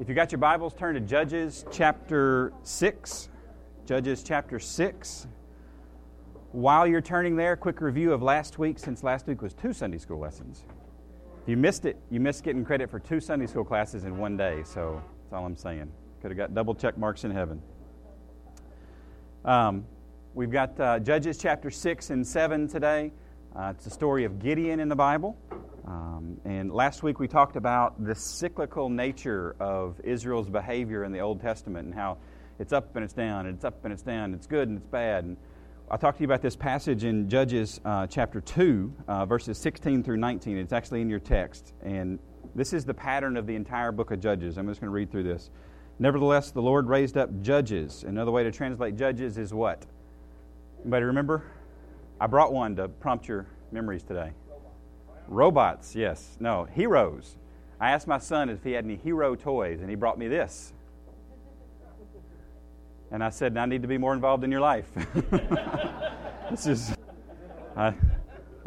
If you got your Bibles, turn to Judges chapter 6. Judges chapter 6. While you're turning there, quick review of last week, since last week was 2 Sunday school lessons. If you missed it, you missed getting credit for 2 Sunday school classes in one day, so that's all I'm saying. Could have got double check marks in heaven. We've got Judges chapter 6 and 7 today. It's the story of Gideon in the Bible. And last week we talked about the cyclical nature of Israel's behavior in the Old Testament and how it's up and it's down, and it's up and it's down, it's good and it's bad. And I talked to you about this passage in Judges chapter 2, verses 16 through 19. It's actually in your text. And this is the pattern of the entire book of Judges. I'm just going to read through this. Nevertheless, the Lord raised up judges. Another way to translate judges is what? Anybody remember? I brought one to prompt your memories today. Robots, yes. No, heroes. I asked my son if he had any hero toys, and he brought me this. And I said, I need to be more involved in your life. This is, I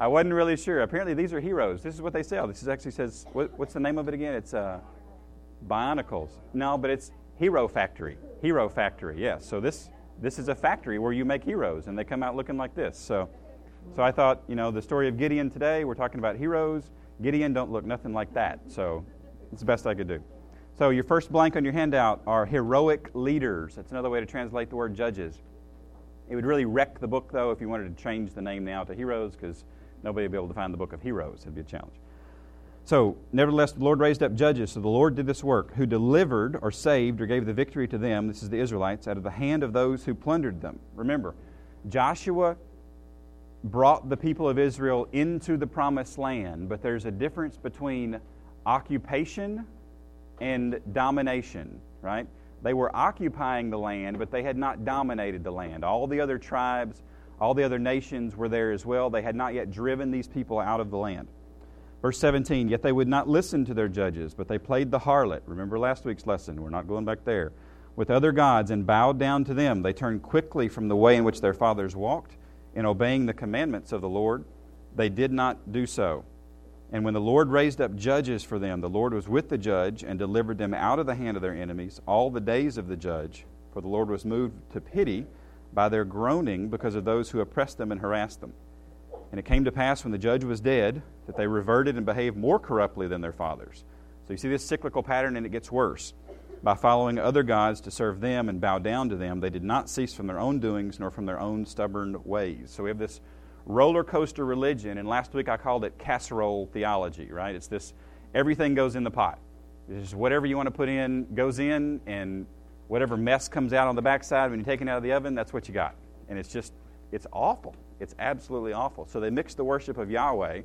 wasn't really sure. Apparently, these are heroes. This is what they sell. This is actually says, what's the name of it again? It's Bionicles. No, but it's Hero Factory. Hero Factory, yes. So this is a factory where you make heroes, and they come out looking like this. So I thought, the story of Gideon today, we're talking about heroes. Gideon don't look nothing like that. So it's the best I could do. So your first blank on your handout are heroic leaders. That's another way to translate the word judges. It would really wreck the book, though, if you wanted to change the name now to heroes, because nobody would be able to find the book of heroes. It'd be a challenge. So, nevertheless, the Lord raised up judges. So the Lord did this work, who delivered or saved or gave the victory to them, this is the Israelites, out of the hand of those who plundered them. Remember, Joshua brought the people of Israel into the promised land, but there's a difference between occupation and domination, right? They were occupying the land, but they had not dominated the land. All the other tribes, all the other nations were there as well. They had not yet driven these people out of the land. Verse 17, yet they would not listen to their judges, but they played the harlot. Remember last week's lesson. We're not going back there. With other gods and bowed down to them. They turned quickly from the way in which their fathers walked. In obeying the commandments of the Lord, they did not do so. And when the Lord raised up judges for them, the Lord was with the judge and delivered them out of the hand of their enemies all the days of the judge. For the Lord was moved to pity by their groaning because of those who oppressed them and harassed them. And it came to pass when the judge was dead that they reverted and behaved more corruptly than their fathers. So you see this cyclical pattern, and it gets worse. By following other gods to serve them and bow down to them, they did not cease from their own doings nor from their own stubborn ways. So we have this roller coaster religion, and last week I called it casserole theology, right? It's this, everything goes in the pot. It's just whatever you want to put in goes in, and whatever mess comes out on the backside when you take it out of the oven, that's what you got. And it's just, it's awful. It's absolutely awful. So they mixed the worship of Yahweh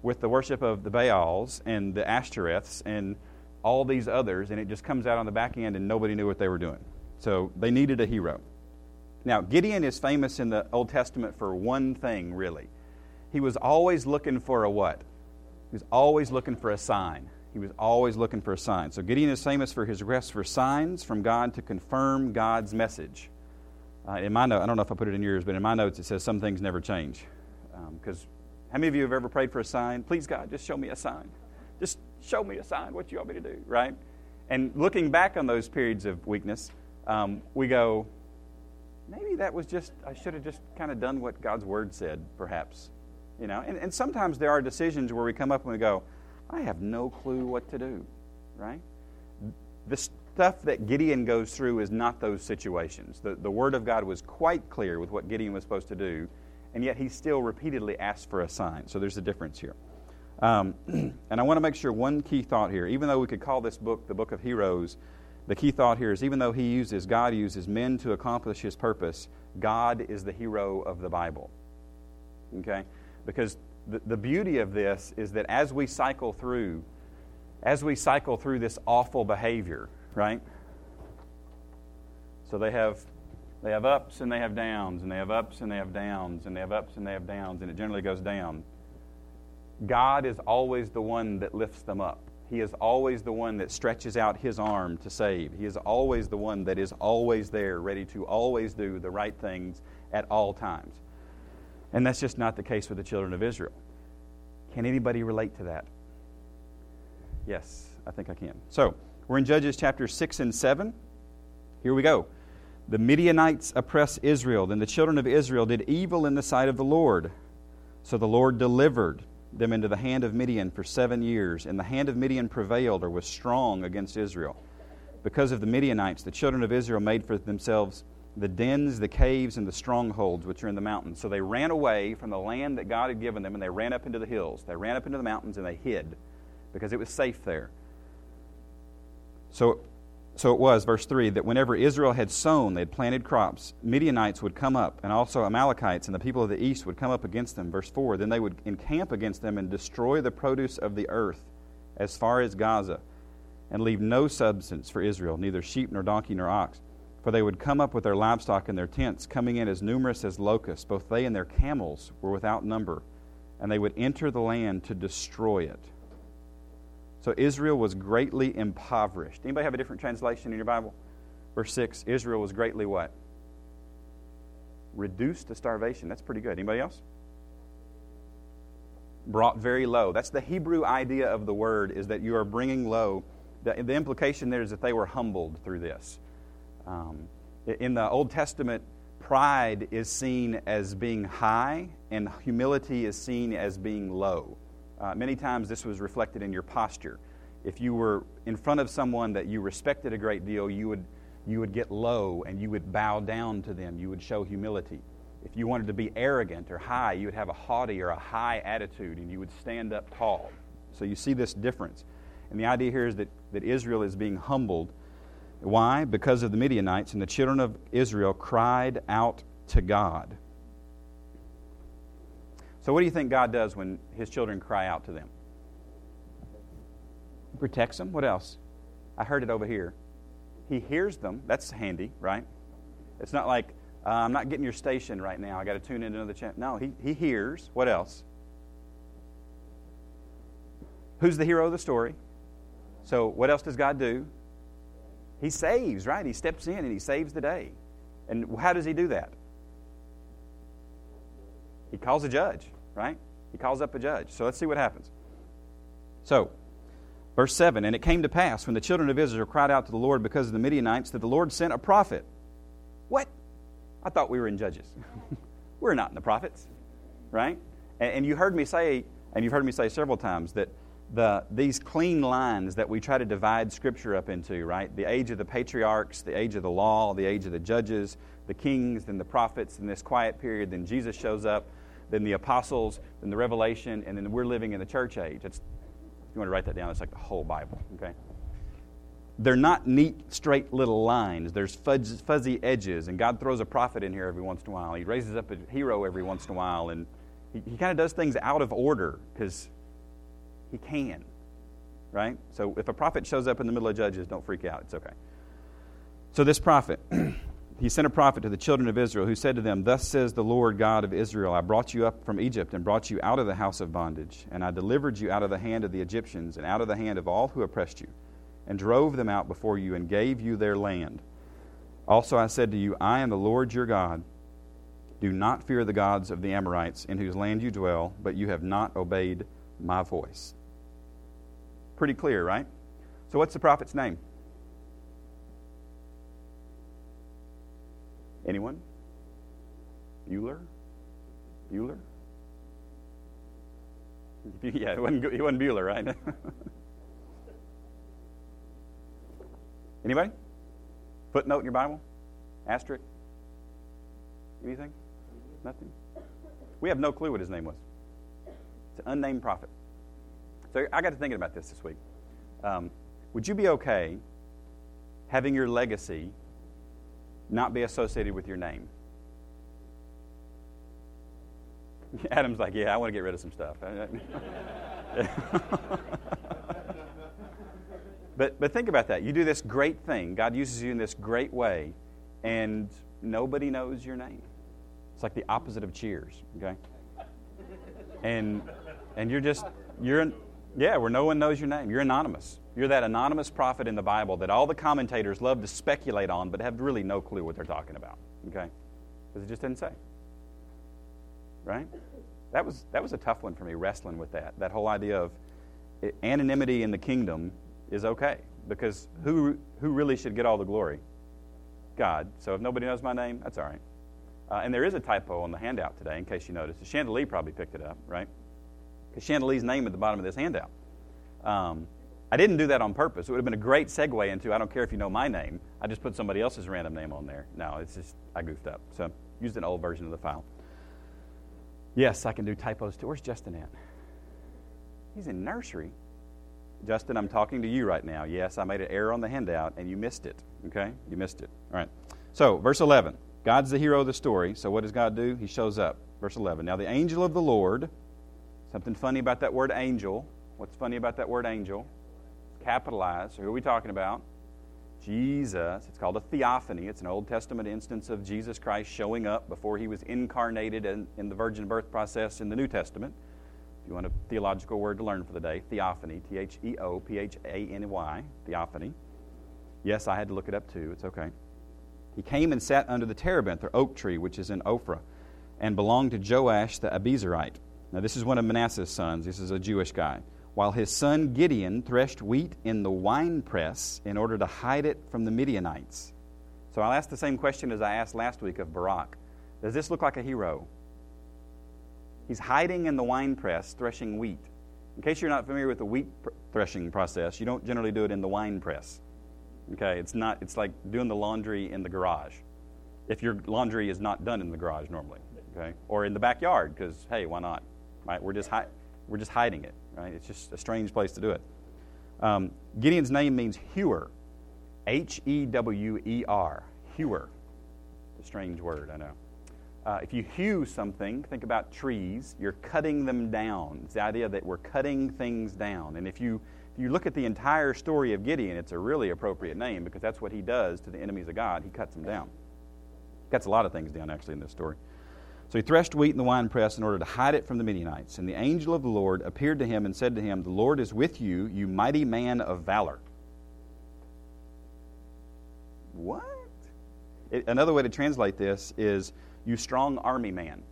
with the worship of the Baals and the Ashtoreths and all these others, and it just comes out on the back end, and nobody knew what they were doing. So they needed a hero. Now, Gideon is famous in the Old Testament for one thing, really. He was always looking for a what? He was always looking for a sign. He was always looking for a sign. So Gideon is famous for his request for signs from God to confirm God's message. In my note, I don't know if I put it in yours, but in my notes it says some things never change. Because how many of you have ever prayed for a sign? Please, God, just show me a sign. Just show me a sign, what you want me to do, right? And looking back on those periods of weakness, we go, maybe that was just, I should have just kind of done what God's Word said, perhaps. And sometimes there are decisions where we come up and we go, I have no clue what to do, right? The stuff that Gideon goes through is not those situations. The Word of God was quite clear with what Gideon was supposed to do, and yet he still repeatedly asked for a sign. So there's a difference here. And I want to make sure one key thought here, even though we could call this book the book of heroes, the key thought here is even though God uses men to accomplish his purpose, God is the hero of the Bible. Okay? Because the beauty of this is that as we cycle through this awful behavior, right? So they have ups and they have downs, and they have ups and they have downs, and they have ups and they have downs, and it generally goes down. God is always the one that lifts them up. He is always the one that stretches out his arm to save. He is always the one that is always there, ready to always do the right things at all times. And that's just not the case with the children of Israel. Can anybody relate to that? Yes, I think I can. So We're in Judges chapter 6 and 7. Here we go. The Midianites oppress Israel. Then the children of Israel did evil in the sight of the Lord. So the Lord delivered them into the hand of Midian for 7 years. And the hand of Midian prevailed, or was strong, against Israel. Because of the Midianites, the children of Israel made for themselves the dens, the caves, and the strongholds which are in the mountains. So they ran away from the land that God had given them, and they ran up into the hills. They ran up into the mountains, and they hid, because it was safe there. So it was, verse 3, that whenever Israel had sown, they had planted crops, Midianites would come up, and also Amalekites, and the people of the east would come up against them. Verse 4, then they would encamp against them and destroy the produce of the earth as far as Gaza, and leave no substance for Israel, neither sheep nor donkey nor ox. For they would come up with their livestock and their tents, coming in as numerous as locusts. Both they and their camels were without number, and they would enter the land to destroy it. So Israel was greatly impoverished. Anybody have a different translation in your Bible? Verse 6, Israel was greatly what? Reduced to starvation. That's pretty good. Anybody else? Brought very low. That's the Hebrew idea of the word, is that you are bringing low. The implication there is that they were humbled through this. In the Old Testament, pride is seen as being high, and humility is seen as being low. Many times this was reflected in your posture. If you were in front of someone that you respected a great deal, you would get low and you would bow down to them. You would show humility. If you wanted to be arrogant or high, you would have a haughty or a high attitude, and you would stand up tall. So you see this difference. And the idea here is that Israel is being humbled. Why? Because of the Midianites, and the children of Israel cried out to God. So what do you think God does when His children cry out to them? He protects them. What else? I heard it over here. He hears them. That's handy, right? It's not like, I'm not getting your station right now. I got to tune into another channel. No, he hears. What else? Who's the hero of the story? So what else does God do? He saves, right? He steps in and He saves the day. And how does He do that? He calls a judge, right? He calls up a judge. So let's see what happens. So, verse 7, and it came to pass when the children of Israel cried out to the Lord because of the Midianites that the Lord sent a prophet. What? I thought we were in Judges. We're not in the prophets, right? And you heard me say, and you've heard me say several times, that these clean lines that we try to divide Scripture up into, right? The age of the patriarchs, the age of the law, the age of the judges, the kings, then the prophets, then this quiet period, then Jesus shows up, then the apostles, then the revelation, and then we're living in the church age. It's, if you want to write that down, it's like the whole Bible, okay? They're not neat, straight little lines. There's fuzzy edges, and God throws a prophet in here every once in a while. He raises up a hero every once in a while, and he kind of does things out of order because he can, right? So if a prophet shows up in the middle of Judges, don't freak out. It's okay. So this prophet, he sent a prophet to the children of Israel who said to them, Thus says the Lord God of Israel, I brought you up from Egypt and brought you out of the house of bondage, and I delivered you out of the hand of the Egyptians and out of the hand of all who oppressed you, and drove them out before you and gave you their land. Also I said to you, I am the Lord your God. Do not fear the gods of the Amorites in whose land you dwell, but you have not obeyed my voice. Pretty clear, right? So what's the prophet's name? Anyone? Bueller? Yeah, it wasn't Bueller, right? Anybody? Footnote in your Bible? Asterisk? Anything? Nothing? We have no clue what his name was. It's an unnamed prophet. So I got to thinking about this week. Would you be okay having your legacy not be associated with your name? Adam's like, yeah, I want to get rid of some stuff. But think about that. You do this great thing. God uses you in this great way, and nobody knows your name. It's like the opposite of Cheers, okay? And where no one knows your name. You're anonymous. You're that anonymous prophet in the Bible that all the commentators love to speculate on but have really no clue what they're talking about, okay? Because it just didn't say, right? That was a tough one for me, wrestling with that whole idea of anonymity in the kingdom is okay. because who really should get all the glory? God. So if nobody knows my name, that's all right. And there is a typo on the handout today, in case you noticed. Chandelier probably picked it up, right? Because Chandelier's name at the bottom of this handout. I didn't do that on purpose. It would have been a great segue into, I don't care if you know my name. I just put somebody else's random name on there. No, it's just, I goofed up. So I used an old version of the file. Yes, I can do typos too. Where's Justin at? He's in nursery. Justin, I'm talking to you right now. Yes, I made an error on the handout, and you missed it. Okay? You missed it. All right. So, verse 11. God's the hero of the story. So what does God do? He shows up. Verse 11. Now the angel of the Lord. Something funny about that word angel. What's funny about that word angel? Capitalized. So who are we talking about? Jesus. It's called a theophany. It's an Old Testament instance of Jesus Christ showing up before he was incarnated in the virgin birth process in the New Testament. If you want a theological word to learn for the day, theophany. Theophany. Theophany. Yes, I had to look it up too. It's okay. He came and sat under the terebinth, or oak tree, which is in Ophrah, and belonged to Joash the Abiezrite. Now, this is one of Manasseh's sons. This is a Jewish guy. While his son Gideon threshed wheat in the winepress in order to hide it from the Midianites. So I'll ask the same question as I asked last week of Barak. Does this look like a hero? He's hiding in the winepress threshing wheat. In case you're not familiar with the wheat threshing process, you don't generally do it in the winepress. Okay, it's like doing the laundry in the garage. If your laundry is not done in the garage normally, okay? Or in the backyard, because hey, why not? Right? We're just hiding it, right? It's just a strange place to do it. Gideon's name means hewer. H-E-W-E-R. Hewer. It's a strange word, I know. If you hew something, think about trees, you're cutting them down. It's the idea that we're cutting things down. And if you look at the entire story of Gideon, it's a really appropriate name because that's what he does to the enemies of God. He cuts them down. He cuts a lot of things down, actually, in this story. So he threshed wheat in the winepress in order to hide it from the Midianites. And the angel of the Lord appeared to him and said to him, "The Lord is with you, you mighty man of valor." What? Another way to translate this is, "You strong army man."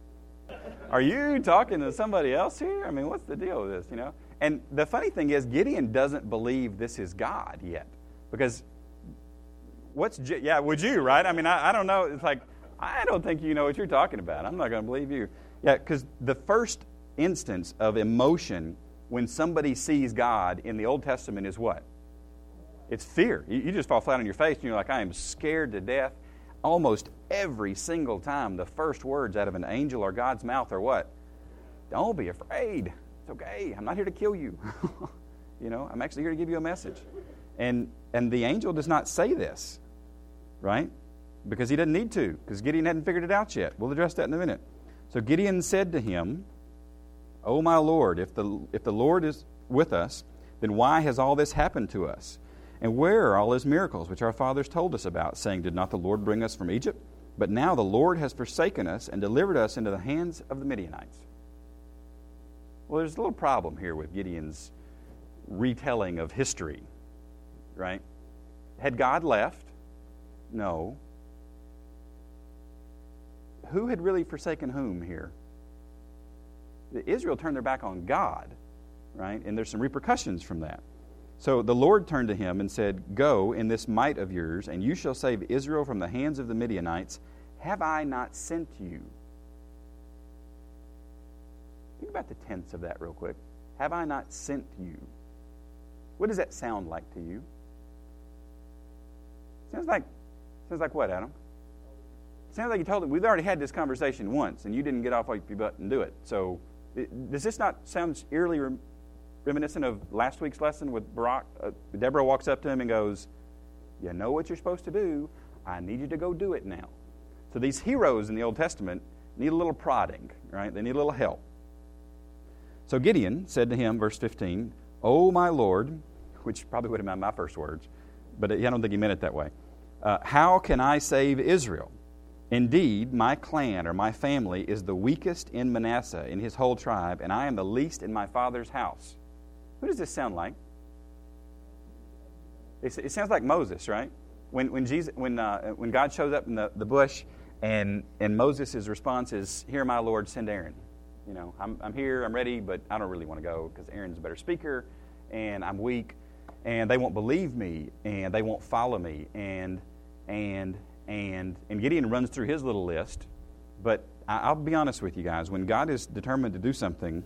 Are you talking to somebody else here? I mean, what's the deal with this, you know? And the funny thing is, Gideon doesn't believe this is God yet. Because, would you, right? I mean, I don't know. It's like, I don't think you know what you're talking about. I'm not going to believe you. Yeah, because the first instance of emotion when somebody sees God in the Old Testament is what? It's fear. You just fall flat on your face, and you're like, I am scared to death. Almost every single time, the first words out of an angel or God's mouth are what? Don't be afraid. It's okay. I'm not here to kill you. You know, I'm actually here to give you a message. And the angel does not say this, right? Because he doesn't need to, because Gideon hadn't figured it out yet. We'll address that in a minute. So Gideon said to him, "O my Lord, if the Lord is with us, then why has all this happened to us? And where are all his miracles, which our fathers told us about, saying, 'Did not the Lord bring us from Egypt?' But now the Lord has forsaken us and delivered us into the hands of the Midianites." Well, there's a little problem here with Gideon's retelling of history, right? Had God left? No. Who had really forsaken whom here? Israel turned their back on God, right? And there's some repercussions from that. So the Lord turned to him and said, "Go in this might of yours, and you shall save Israel from the hands of the Midianites. Have I not sent you?" Think about the tense of that real quick. Have I not sent you? What does that sound like to you? Sounds like what, Adam? Sounds like you told him, we've already had this conversation once, and you didn't get off your butt and do it. So does this not sound eerily reminiscent of last week's lesson with Barak? Deborah walks up to him and goes, "You know what you're supposed to do. I need you to go do it now." So these heroes in the Old Testament need a little prodding, right? They need a little help. So Gideon said to him, verse 15, "O my Lord," which probably would have been my first words, but I don't think he meant it that way, "how can I save Israel? Indeed, my clan or my family is the weakest in Manasseh, in his whole tribe, and I am the least in my father's house." Who does this sound like? It sounds like Moses, right? When God shows up in the bush, and Moses' response is, "Here, my Lord, send Aaron. You know, I'm here, I'm ready, but I don't really want to go because Aaron's a better speaker, and I'm weak, and they won't believe me, and they won't follow me, and Gideon runs through his little list. But I'll be honest with you guys, when God is determined to do something,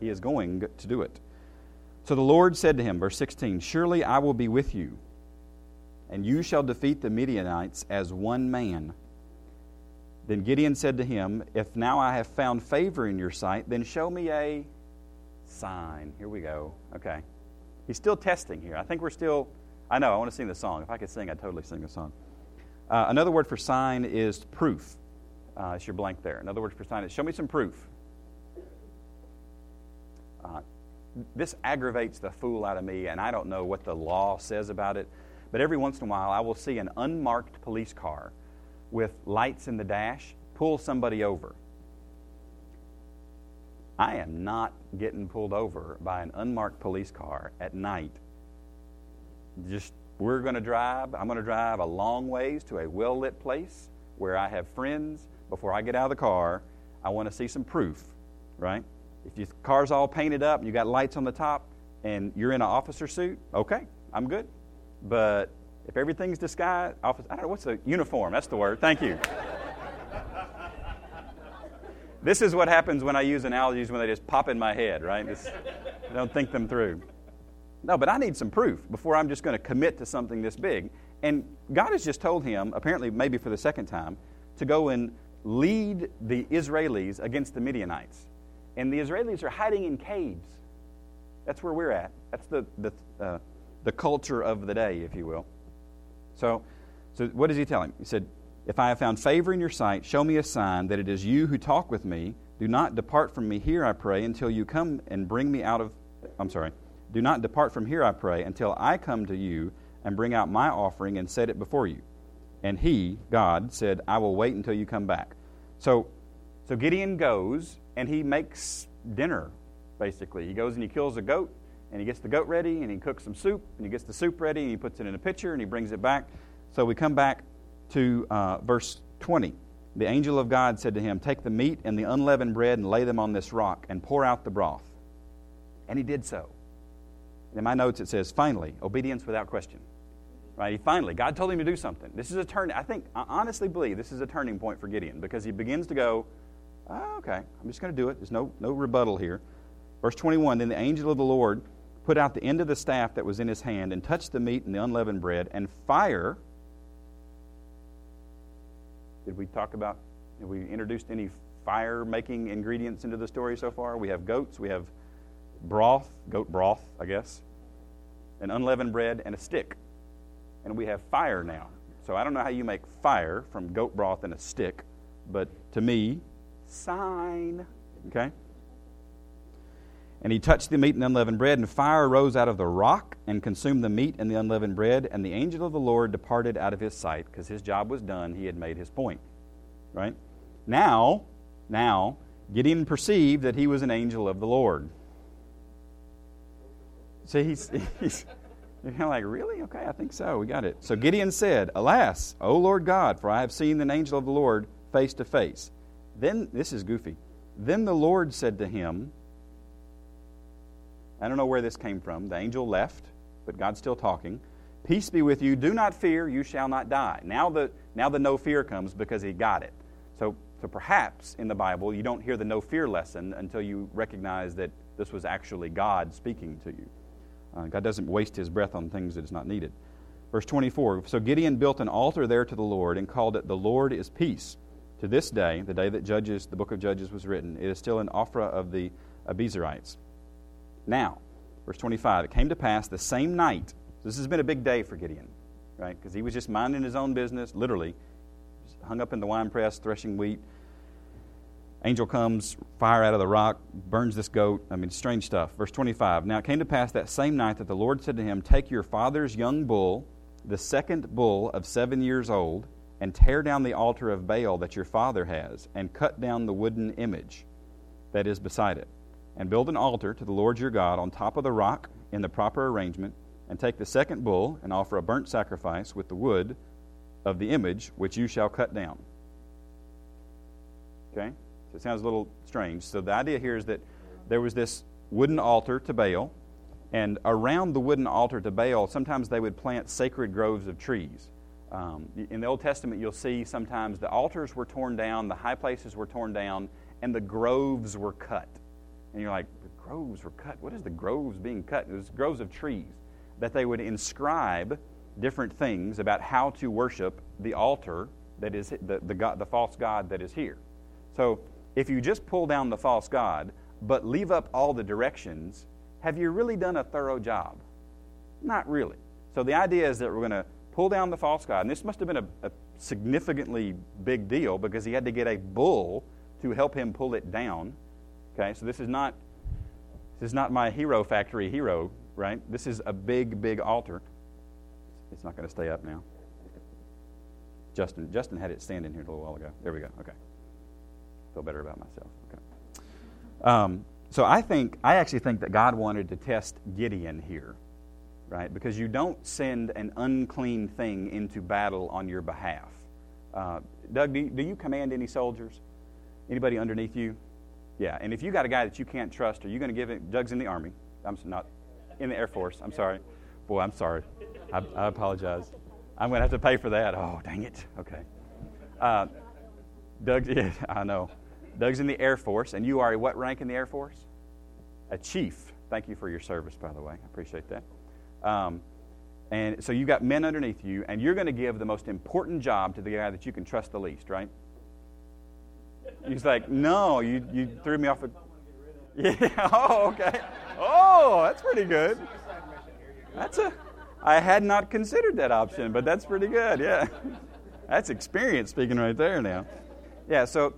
he is going to do it. So the Lord said to him, verse 16, "Surely I will be with you, and you shall defeat the Midianites as one man." Then Gideon said to him, "If now I have found favor in your sight, then show me a sign." Here we go. Okay. He's still testing here. I think we're still, I know, I want to sing the song. If I could sing, I'd totally sing the song. Another word for sign is proof. It's your blank there. Another word for sign is show me some proof. This aggravates the fool out of me, and I don't know what the law says about it, but every once in a while I will see an unmarked police car with lights in the dash pull somebody over. I am not getting pulled over by an unmarked police car at night. We're going to drive. I'm going to drive a long ways to a well-lit place where I have friends. Before I get out of the car, I want to see some proof, right? If your car's all painted up and you got lights on the top and you're in an officer suit, okay, I'm good. But if everything's disguised, I don't know, what's the uniform? That's the word. Thank you. This is what happens when I use analogies when they just pop in my head, right? I don't think them through. No, but I need some proof before I'm just going to commit to something this big. And God has just told him, apparently maybe for the second time, to go and lead the Israelis against the Midianites. And the Israelis are hiding in caves. That's where we're at. That's the culture of the day, if you will. So what does he tell him? He said, "If I have found favor in your sight, show me a sign that it is you who talk with me. Do not depart from me here, I pray, until you come and bring me out of... Do not depart from here, I pray, until I come to you and bring out my offering and set it before you." And he, God, said, "I will wait until you come back." So Gideon goes, and he makes dinner, basically. He goes and he kills a goat, and he gets the goat ready, and he cooks some soup, and he gets the soup ready, and he puts it in a pitcher, and he brings it back. So we come back to verse 20. "The angel of God said to him, 'Take the meat and the unleavened bread and lay them on this rock and pour out the broth.' And he did so." In my notes it says, finally, obedience without question. Right? He finally, God told him to do something. This is a turning. I honestly believe this is a turning point for Gideon, because he begins to go, "Oh, okay, I'm just going to do it. There's no rebuttal here." Verse 21, "Then the angel of the Lord put out the end of the staff that was in his hand and touched the meat and the unleavened bread, and fire..." Have we introduced any fire-making ingredients into the story so far? We have goats, we have broth, goat broth, I guess, and unleavened bread and a stick. And we have fire now. So I don't know how you make fire from goat broth and a stick, but to me, sign, okay? "And he touched the meat and unleavened bread, and fire rose out of the rock and consumed the meat and the unleavened bread, and the angel of the Lord departed out of his sight," because his job was done. He had made his point, right? Now, Gideon perceived that he was an angel of the Lord. So he's kind of like, really? Okay, I think so. We got it. "So Gideon said, 'Alas, O Lord God, for I have seen an angel of the Lord face to face.' Then," this is goofy, "then the Lord said to him..." I don't know where this came from. The angel left, but God's still talking. "'Peace be with you. Do not fear. You shall not die.'" Now the no fear comes because he got it. So perhaps in the Bible you don't hear the no fear lesson until you recognize that this was actually God speaking to you. God doesn't waste his breath on things that is not needed. Verse 24, "So Gideon built an altar there to the Lord and called it, 'The Lord is Peace.' To this day, the day that Judges, the book of Judges was written, it is still in Ophrah of the Abiezrites." Now, verse 25, "It came to pass the same night." This has been a big day for Gideon, right? Because he was just minding his own business, literally. Just hung up in the wine press, threshing wheat. Angel comes, fire out of the rock, burns this goat. I mean, strange stuff. Verse 25, "Now it came to pass that same night that the Lord said to him, 'Take your father's young bull, the second bull of 7 years old, and tear down the altar of Baal that your father has, and cut down the wooden image that is beside it. And build an altar to the Lord your God on top of the rock in the proper arrangement, and take the second bull and offer a burnt sacrifice with the wood of the image which you shall cut down.'" Okay? So it sounds a little strange. So the idea here is that there was this wooden altar to Baal, And around the wooden altar to Baal, sometimes they would plant sacred groves of trees. In the Old Testament, you'll see sometimes the altars were torn down, the high places were torn down, and the groves were cut. And you're like, the groves were cut? What is the groves being cut? It was groves of trees that they would inscribe different things about how to worship the altar that is the false god that is here. So if you just pull down the false god, but leave up all the directions, have you really done a thorough job? Not really. So the idea is that we're going to pull down the false god. And this must have been a significantly big deal because he had to get a bull to help him pull it down. Okay, so this is not my Hero Factory hero, right? This is a big, big altar. It's not going to stay up now. Justin had it standing here a little while ago. There we go. Okay. Feel better about myself. Okay. So I actually think that God wanted to test Gideon here, right? Because you don't send an unclean thing into battle on your behalf. Doug, do you command any soldiers? Anybody underneath you? Yeah, and if you got a guy that you can't trust, are you going to give him? Doug's in the Army. I'm not in the Air Force. I'm sorry. Boy, I'm sorry. I apologize. I'm going to have to pay for that. Oh, dang it. Okay. Doug's in the Air Force, and you are what rank in the Air Force? A chief. Thank you for your service, by the way. I appreciate that. And so you've got men underneath you, and you're going to give the most important job to the guy that you can trust the least, right? He's like, no, you threw me off. Yeah. Oh, okay. Oh, that's pretty good. I had not considered that option, but that's pretty good. Yeah. That's experience speaking right there now. Yeah. So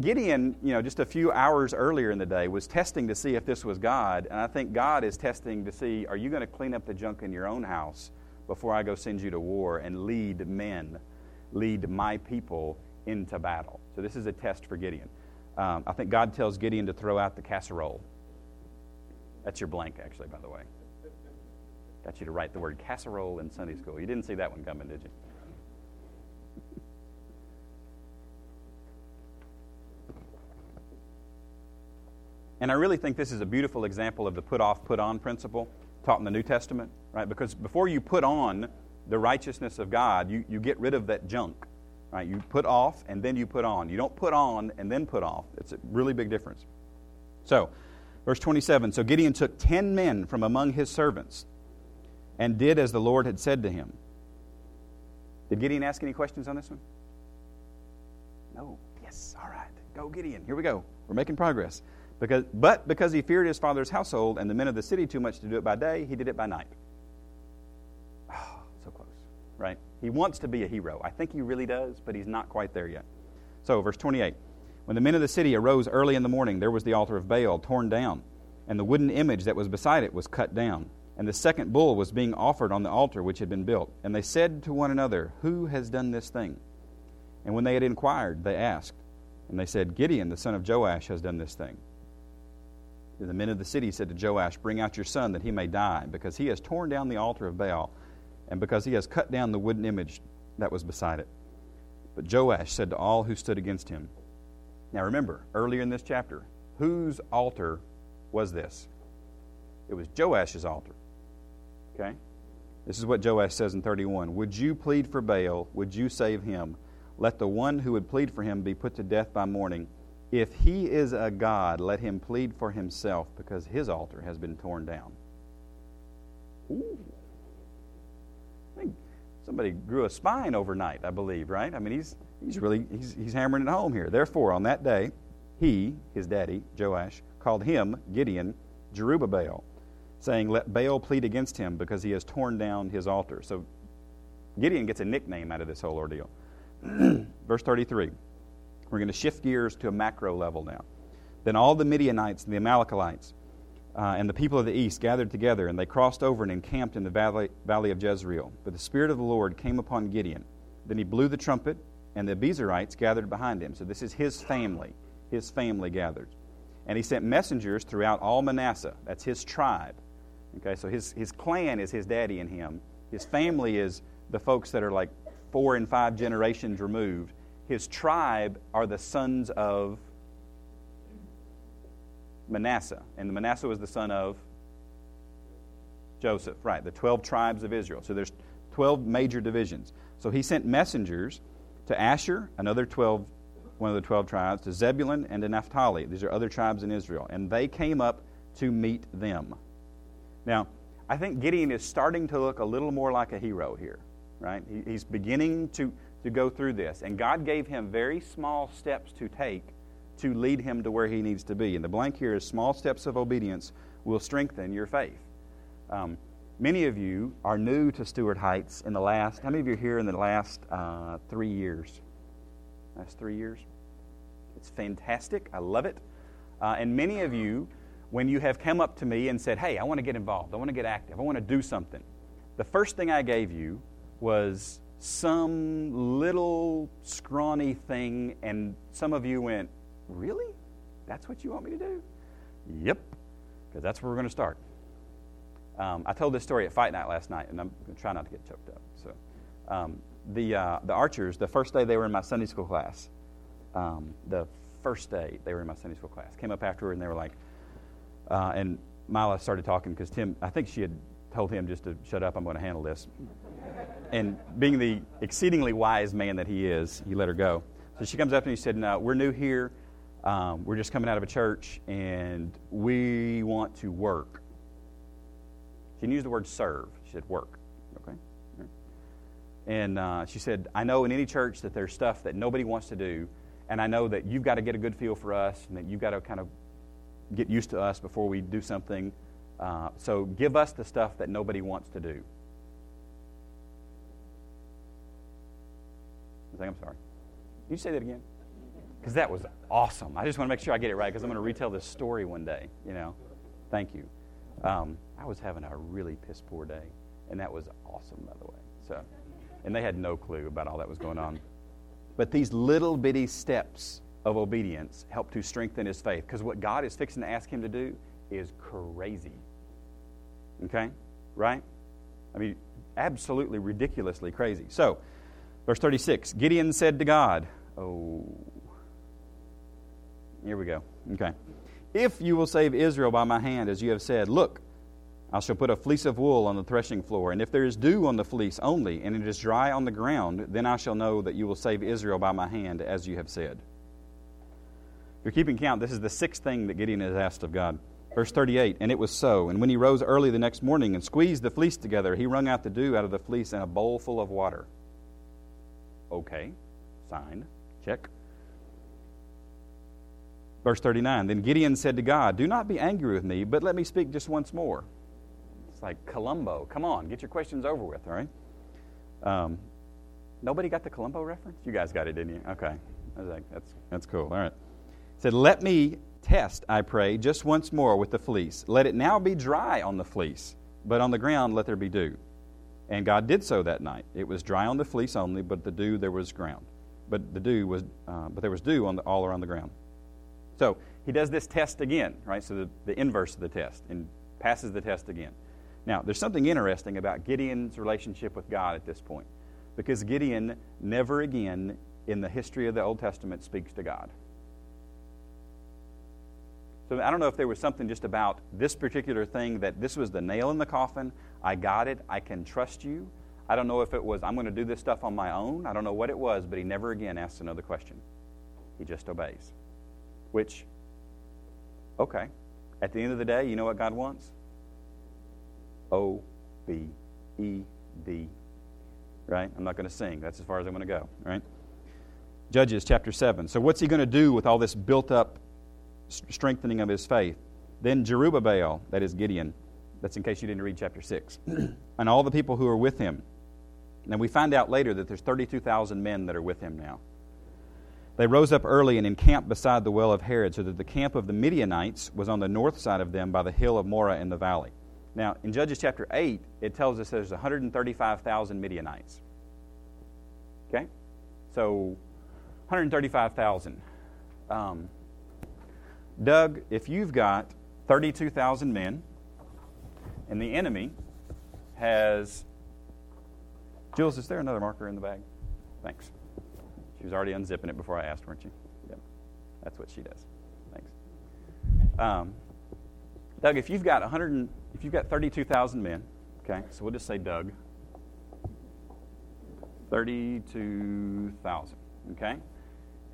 Gideon, just a few hours earlier in the day was testing to see if this was God. And I think God is testing to see, are you going to clean up the junk in your own house before I go send you to war and lead my people into battle? So this is a test for Gideon. I think God tells Gideon to throw out the casserole. That's your blank, actually, by the way. Got you to write the word casserole in Sunday school. You didn't see that one coming, did you? And I really think this is a beautiful example of the put-off, put-on principle taught in the New Testament, right? Because before you put on the righteousness of God, you get rid of that junk, right? You put off and then you put on. You don't put on and then put off. It's a really big difference. So, verse 27, so Gideon took 10 men from among his servants and did as the Lord had said to him. Did Gideon ask any questions on this one? No. Yes, all right. Go, Gideon. Here we go. We're making progress. Because he feared his father's household and the men of the city too much to do it by day, he did it by night. Oh, so close, right? He wants to be a hero. I think he really does, but he's not quite there yet. So, verse 28. When the men of the city arose early in the morning, there was the altar of Baal torn down, and the wooden image that was beside it was cut down, and the second bull was being offered on the altar which had been built. And they said to one another, "Who has done this thing?" And when they had inquired, they asked, and they said, "Gideon, the son of Joash, has done this thing." The men of the city said to Joash, "Bring out your son that he may die, because he has torn down the altar of Baal, and because he has cut down the wooden image that was beside it." But Joash said to all who stood against him. Now remember, earlier in this chapter, whose altar was this? It was Joash's altar. Okay? This is what Joash says in 31. "Would you plead for Baal? Would you save him? Let the one who would plead for him be put to death by morning. If he is a god, let him plead for himself, because his altar has been torn down." Ooh. I think somebody grew a spine overnight, I believe, right? I mean, he's really hammering it home here. "Therefore, on that day, he," his daddy, Joash, "called him," Gideon, "Jerubbaal, saying, 'Let Baal plead against him, because he has torn down his altar.'" So Gideon gets a nickname out of this whole ordeal. Verse 33. We're going to shift gears to a macro level now. "Then all the Midianites and the Amalekites and the people of the east gathered together, and they crossed over and encamped in the valley of Jezreel. But the Spirit of the Lord came upon Gideon. Then he blew the trumpet, and the Abiezrites gathered behind him." So this is his family gathered. "And he sent messengers throughout all Manasseh." That's his tribe. Okay, so his clan is his daddy and him. His family is the folks that are like 4 and 5 generations removed. His tribe are the sons of Manasseh. And Manasseh was the son of Joseph, right, the 12 tribes of Israel. So there's 12 major divisions. So he sent messengers to Asher, another 12, one of the 12 tribes, to Zebulun and to Naphtali. These are other tribes in Israel. And they came up to meet them. Now, I think Gideon is starting to look a little more like a hero here, right? He's beginning to go through this. And God gave him very small steps to take to lead him to where he needs to be. And the blank here is small steps of obedience will strengthen your faith. Many of you are new to Stewart Heights in the last, how many of you are here in the last 3 years? That's 3 years. It's fantastic. I love it. And many of you, when you have come up to me and said, hey, I want to get involved, I want to get active, I want to do something, the first thing I gave you was some little scrawny thing, and some of you went, really? That's what you want me to do? Yep, because that's where we're going to start. I told this story at Fight Night last night, and I'm going to try not to get choked up. So, the archers, the first day they were in my Sunday school class, came up afterward, and they were like, and Mila started talking because Tim, I think she had told him just to shut up, I'm going to handle this. And being the exceedingly wise man that he is, he let her go. So she comes up and he said, no, we're new here. We're just coming out of a church, and we want to work. She didn't use the word serve. She said work. Okay. And she said, I know in any church that there's stuff that nobody wants to do, and I know that you've got to get a good feel for us, and that you've got to kind of get used to us before we do something. So give us the stuff that nobody wants to do. I think I'm sorry. Can you say that again? Because that was awesome. I just want to make sure I get it right, because I'm going to retell this story one day. You know, thank you. I was having a really piss poor day, and that was awesome, by the way. So, and they had no clue about all that was going on. But these little bitty steps of obedience helped to strengthen his faith, because what God is fixing to ask him to do is crazy. Okay? Right? I mean, absolutely ridiculously crazy. So, verse 36, Gideon said to God, oh, here we go. Okay. If you will save Israel by my hand, as you have said, look, I shall put a fleece of wool on the threshing floor, and if there is dew on the fleece only, and it is dry on the ground, then I shall know that you will save Israel by my hand, as you have said. If you're keeping count, this is the sixth thing that Gideon has asked of God. Verse 38, and it was so, and when he rose early the next morning and squeezed the fleece together, he wrung out the dew out of the fleece in a bowl full of water. Okay, signed, check. Verse 39, then Gideon said to God, do not be angry with me, but let me speak just once more. It's like Columbo. Come on, get your questions over with, all right? Nobody got the Columbo reference? You guys got it, didn't you? Okay. I was like, that's cool. All right. He said, let me test, I pray, just once more with the fleece. Let it now be dry on the fleece, but on the ground let there be dew. And God did so that night. It was dry on the fleece only, but the dew there was ground. But the dew was, but there was dew on all around the ground. So he does this test again, right? So the inverse of the test, and passes the test again. Now, there's something interesting about Gideon's relationship with God at this point, because Gideon never again in the history of the Old Testament speaks to God. So I don't know if there was something just about this particular thing that this was the nail in the coffin. I got it. I can trust you. I don't know if it was I'm going to do this stuff on my own. I don't know what it was, but he never again asks another question. He just obeys. Which, okay, at the end of the day, you know what God wants? O-B-E-D, right? I'm not going to sing. That's as far as I'm going to go, right? Judges chapter 7. So what's he going to do with all this built-up strengthening of his faith? Then Jerubbaal, that is Gideon, that's in case you didn't read chapter 6, and all the people who are with him. Now we find out later that there's 32,000 men that are with him now. They rose up early and encamped beside the well of Herod, so that the camp of the Midianites was on the north side of them by the hill of Moreh in the valley. Now, in Judges chapter 8, it tells us there's 135,000 Midianites. Okay? So, 135,000. Doug, if you've got 32,000 men, and the enemy has... Jules, is there another marker in the bag? Thanks. She was already unzipping it before I asked, weren't you? Yep. That's what she does. Thanks. Doug, if you've got 32,000 men, okay, so we'll just say Doug, 32,000, okay,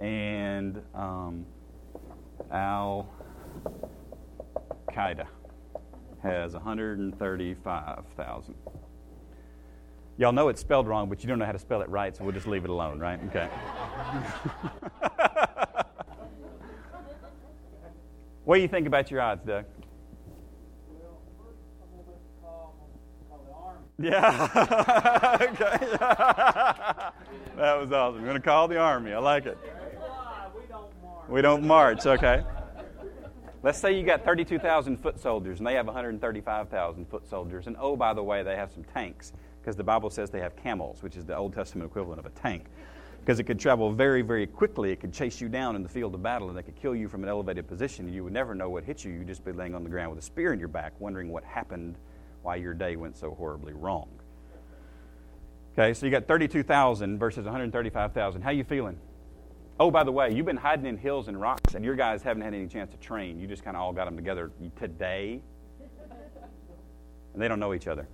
and Al-Qaeda has 135,000. Y'all know it's spelled wrong, but you don't know how to spell it right, so we'll just leave it alone, right? Okay. What do you think about your odds, Doug? Well, first I'm going to make a call the Army. Yeah. Okay. That was awesome. You're going to call the Army. I like it. We don't march. Okay. Let's say you got 32,000 foot soldiers, and they have 135,000 foot soldiers. And oh, by the way, they have some tanks, because the Bible says they have camels, which is the Old Testament equivalent of a tank, because it could travel very, very quickly. It could chase you down in the field of battle, and they could kill you from an elevated position, and you would never know what hit you. You'd just be laying on the ground with a spear in your back, wondering what happened, why your day went so horribly wrong. Okay, so you got 32,000 versus 135,000. How you feeling? Oh, by the way, you've been hiding in hills and rocks, and your guys haven't had any chance to train. You just kind of all got them together today, and they don't know each other,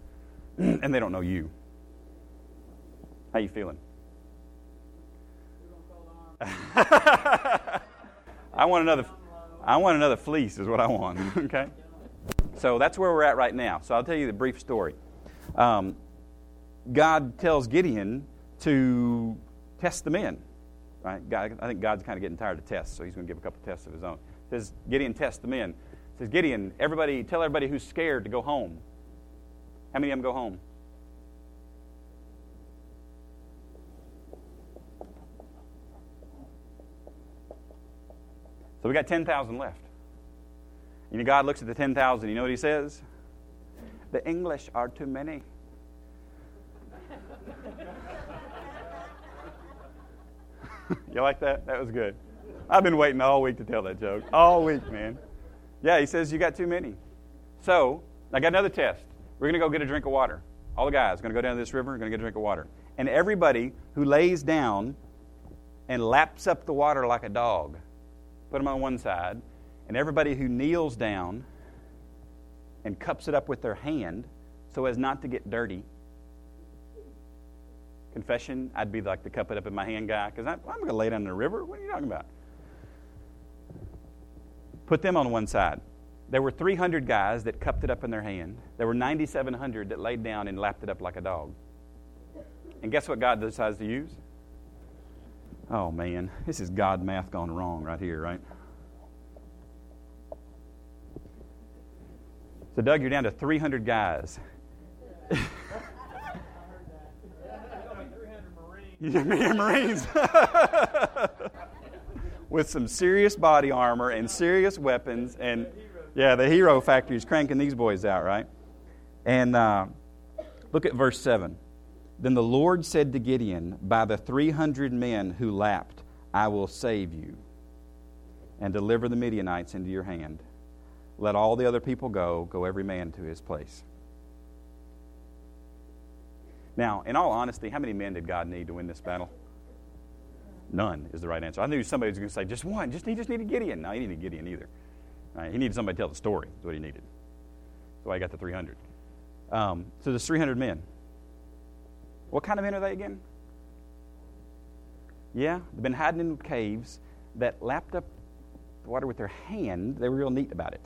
and they don't know you. How you feeling? I want another fleece is what I want, okay? So that's where we're at right now. So I'll tell you the brief story. God tells Gideon to test the men. Right? God, I think God's kind of getting tired of tests, so he's going to give a couple tests of his own. It says, Gideon, test the men. It says, Gideon, tell everybody who's scared to go home. How many of them go home? So we got 10,000 left. And God looks at the 10,000. You know what he says? The English are too many. You like that? That was good. I've been waiting all week to tell that joke. All week, man. Yeah, he says you got too many. So, I got another test. We're going to go get a drink of water. All the guys are going to go down to this river, going to get a drink of water. And everybody who lays down and laps up the water like a dog, put them on one side. And everybody who kneels down and cups it up with their hand so as not to get dirty. Confession, I'd be like the cup it up in my hand guy, because I'm going to lay down in the river. What are you talking about? Put them on one side. There were 300 guys that cupped it up in their hand. There were 9,700 that laid down and lapped it up like a dog. And guess what God decides to use? Oh, man, this is God math gone wrong right here, right? So, Doug, you're down to 300 guys. Marines with some serious body armor and serious weapons, and yeah, the Hero Factory is cranking these boys out, right? And look at verse 7. Then the Lord said to Gideon, by the 300 men who lapped, I will save you and deliver the Midianites into your hand. Let all the other people go every man to his place. Now, in all honesty, how many men did God need to win this battle? None is the right answer. I knew somebody was going to say, just one. He just needed Gideon. No, he didn't need Gideon either. Right? He needed somebody to tell the story is what he needed. That's why he got the 300. So there's 300 men. What kind of men are they again? Yeah, they've been hiding in caves that lapped up the water with their hand. They were real neat about it.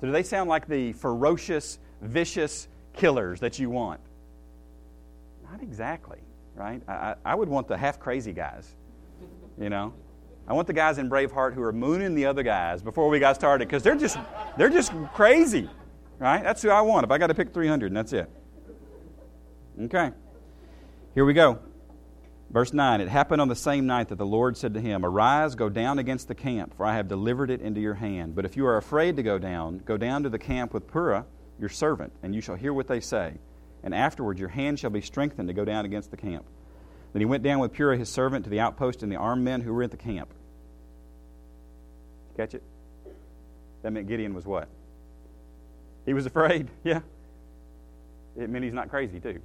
So do they sound like the ferocious, vicious killers that you want? Not exactly, right? I would want the half-crazy guys, you know? I want the guys in Braveheart who are mooning the other guys before we got started, because they're just crazy, right? That's who I want. If I got to pick 300, and that's it. Okay. Here we go. Verse 9, it happened on the same night that the Lord said to him, Arise, go down against the camp, for I have delivered it into your hand. But if you are afraid to go down to the camp with Purah, your servant, and you shall hear what they say. And afterward your hand shall be strengthened to go down against the camp. Then he went down with Purah his servant to the outpost and the armed men who were at the camp. Catch it? That meant Gideon was what? He was afraid, yeah. It meant he's not crazy, too.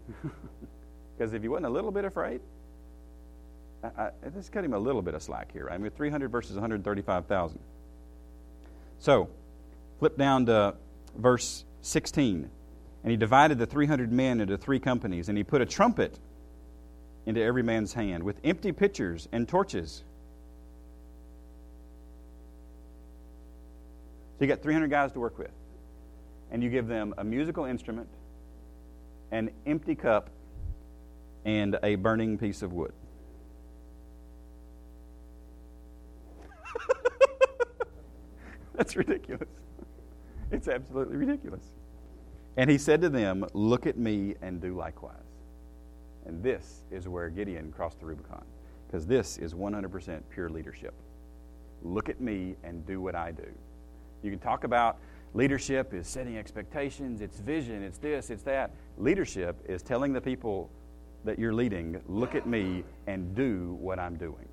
Because if he wasn't a little bit afraid, let's cut him a little bit of slack here. Right? I mean, 300 versus 135,000. So, Flip down to verse 16. And he divided the 300 men into 3 companies, and he put a trumpet into every man's hand with empty pitchers and torches. So you got 300 guys to work with, and you give them a musical instrument, an empty cup, and a burning piece of wood. That's ridiculous. It's absolutely ridiculous. And he said to them, "Look at me and do likewise." And this is where Gideon crossed the Rubicon, because this is 100% pure leadership. Look at me and do what I do. You can talk about leadership is setting expectations, it's vision, it's this, it's that. Leadership is telling the people that you're leading, look at me and do what I'm doing.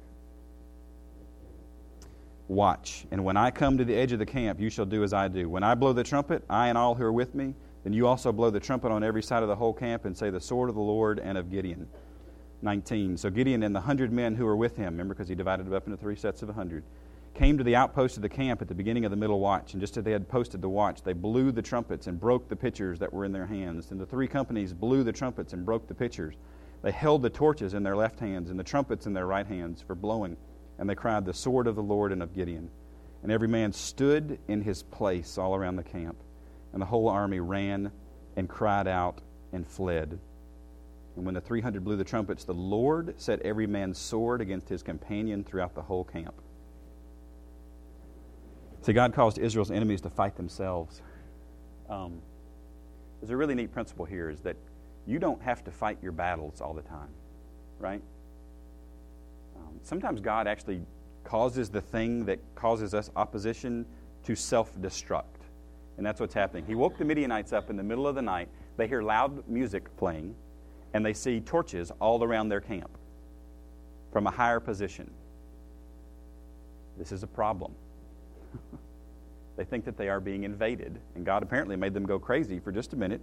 Watch, and when I come to the edge of the camp, you shall do as I do. When I blow the trumpet, I and all who are with me, then you also blow the trumpet on every side of the whole camp and say, the sword of the Lord and of Gideon. 19. So Gideon and the 100 men who were with him, remember, because he divided them up into 3 sets of 100, came to the outpost of the camp at the beginning of the middle watch. And just as they had posted the watch, they blew the trumpets and broke the pitchers that were in their hands. And the 3 companies blew the trumpets and broke the pitchers. They held the torches in their left hands and the trumpets in their right hands for blowing. And they cried, the sword of the Lord and of Gideon. And every man stood in his place all around the camp. And the whole army ran and cried out and fled. And when the 300 blew the trumpets, the Lord set every man's sword against his companion throughout the whole camp. See, God caused Israel's enemies to fight themselves. There's a really neat principle here, is that you don't have to fight your battles all the time, right? Sometimes God actually causes the thing that causes us opposition to self-destruct. And that's what's happening. He woke the Midianites up in the middle of the night. They hear loud music playing, and they see torches all around their camp from a higher position. This is a problem. They think that they are being invaded, and God apparently made them go crazy for just a minute.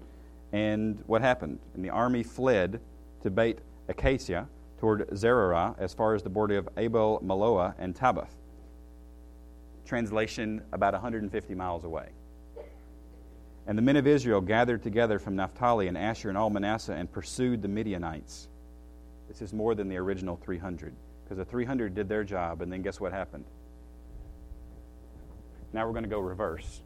And what happened? And the army fled to Beit Acacia toward Zerorah, as far as the border of Abel Maloah and Tabath. Translation, about 150 miles away. And the men of Israel gathered together from Naphtali and Asher and all Manasseh and pursued the Midianites. This is more than the original 300, because the 300 did their job, and then guess what happened? Now we're going to go reverse.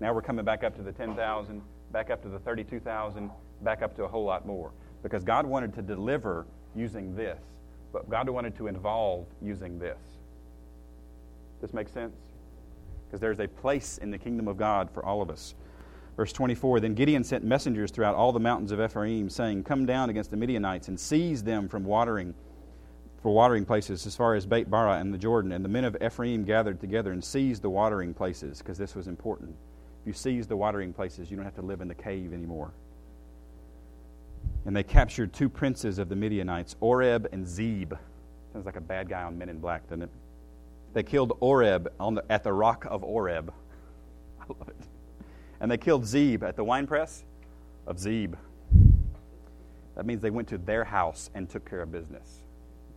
Now we're coming back up to the 10,000, back up to the 32,000, back up to a whole lot more. Because God wanted to deliver using this, but God wanted to involve using this. This makes sense? Because there's a place in the kingdom of God for all of us. Verse 24, then Gideon sent messengers throughout all the mountains of Ephraim, saying, come down against the Midianites and seize them for watering places as far as Beit Bara and the Jordan. And the men of Ephraim gathered together and seized the watering places, because this was important. If you seize the watering places, you don't have to live in the cave anymore. And they captured 2 princes of the Midianites, Oreb and Zeeb. Sounds like a bad guy on Men in Black, doesn't it? They killed Oreb at the rock of Oreb. I love it. And they killed Zeeb at the winepress of Zeeb. That means they went to their house and took care of business.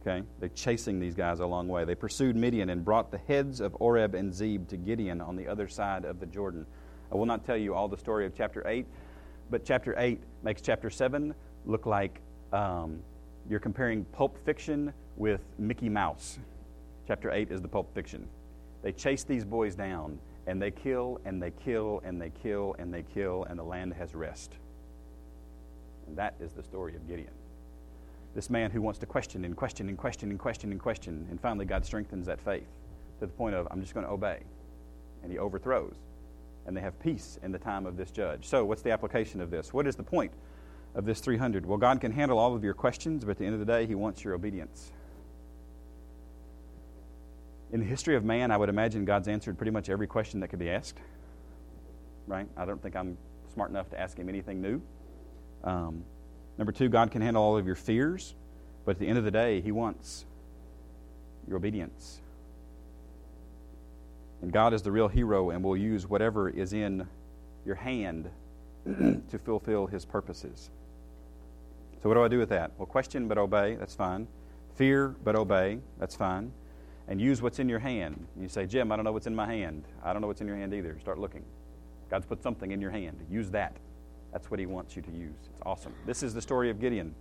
Okay? They're chasing these guys a long way. They pursued Midian and brought the heads of Oreb and Zeeb to Gideon on the other side of the Jordan. I will not tell you all the story of chapter 8, but chapter 8 makes chapter 7 look like you're comparing Pulp Fiction with Mickey Mouse. Chapter 8 is the Pulp Fiction. They chase these boys down. And they kill, and they kill, and they kill, and they kill, and the land has rest. And that is the story of Gideon. This man who wants to question and question and question and question and question, and finally God strengthens that faith to the point of, I'm just going to obey. And he overthrows. And they have peace in the time of this judge. So what's the application of this? What is the point of this 300? Well, God can handle all of your questions, but at the end of the day, he wants your obedience. In the history of man, I would imagine God's answered pretty much every question that could be asked, right? I don't think I'm smart enough to ask him anything new. Number 2, God can handle all of your fears, but at the end of the day, he wants your obedience. And God is the real hero and will use whatever is in your hand to fulfill his purposes. So what do I do with that? Well, question but obey, that's fine. Fear but obey, that's fine. And use what's in your hand. And you say, Jim, I don't know what's in my hand. I don't know what's in your hand either. Start looking. God's put something in your hand. Use that. That's what he wants you to use. It's awesome. This is the story of Gideon.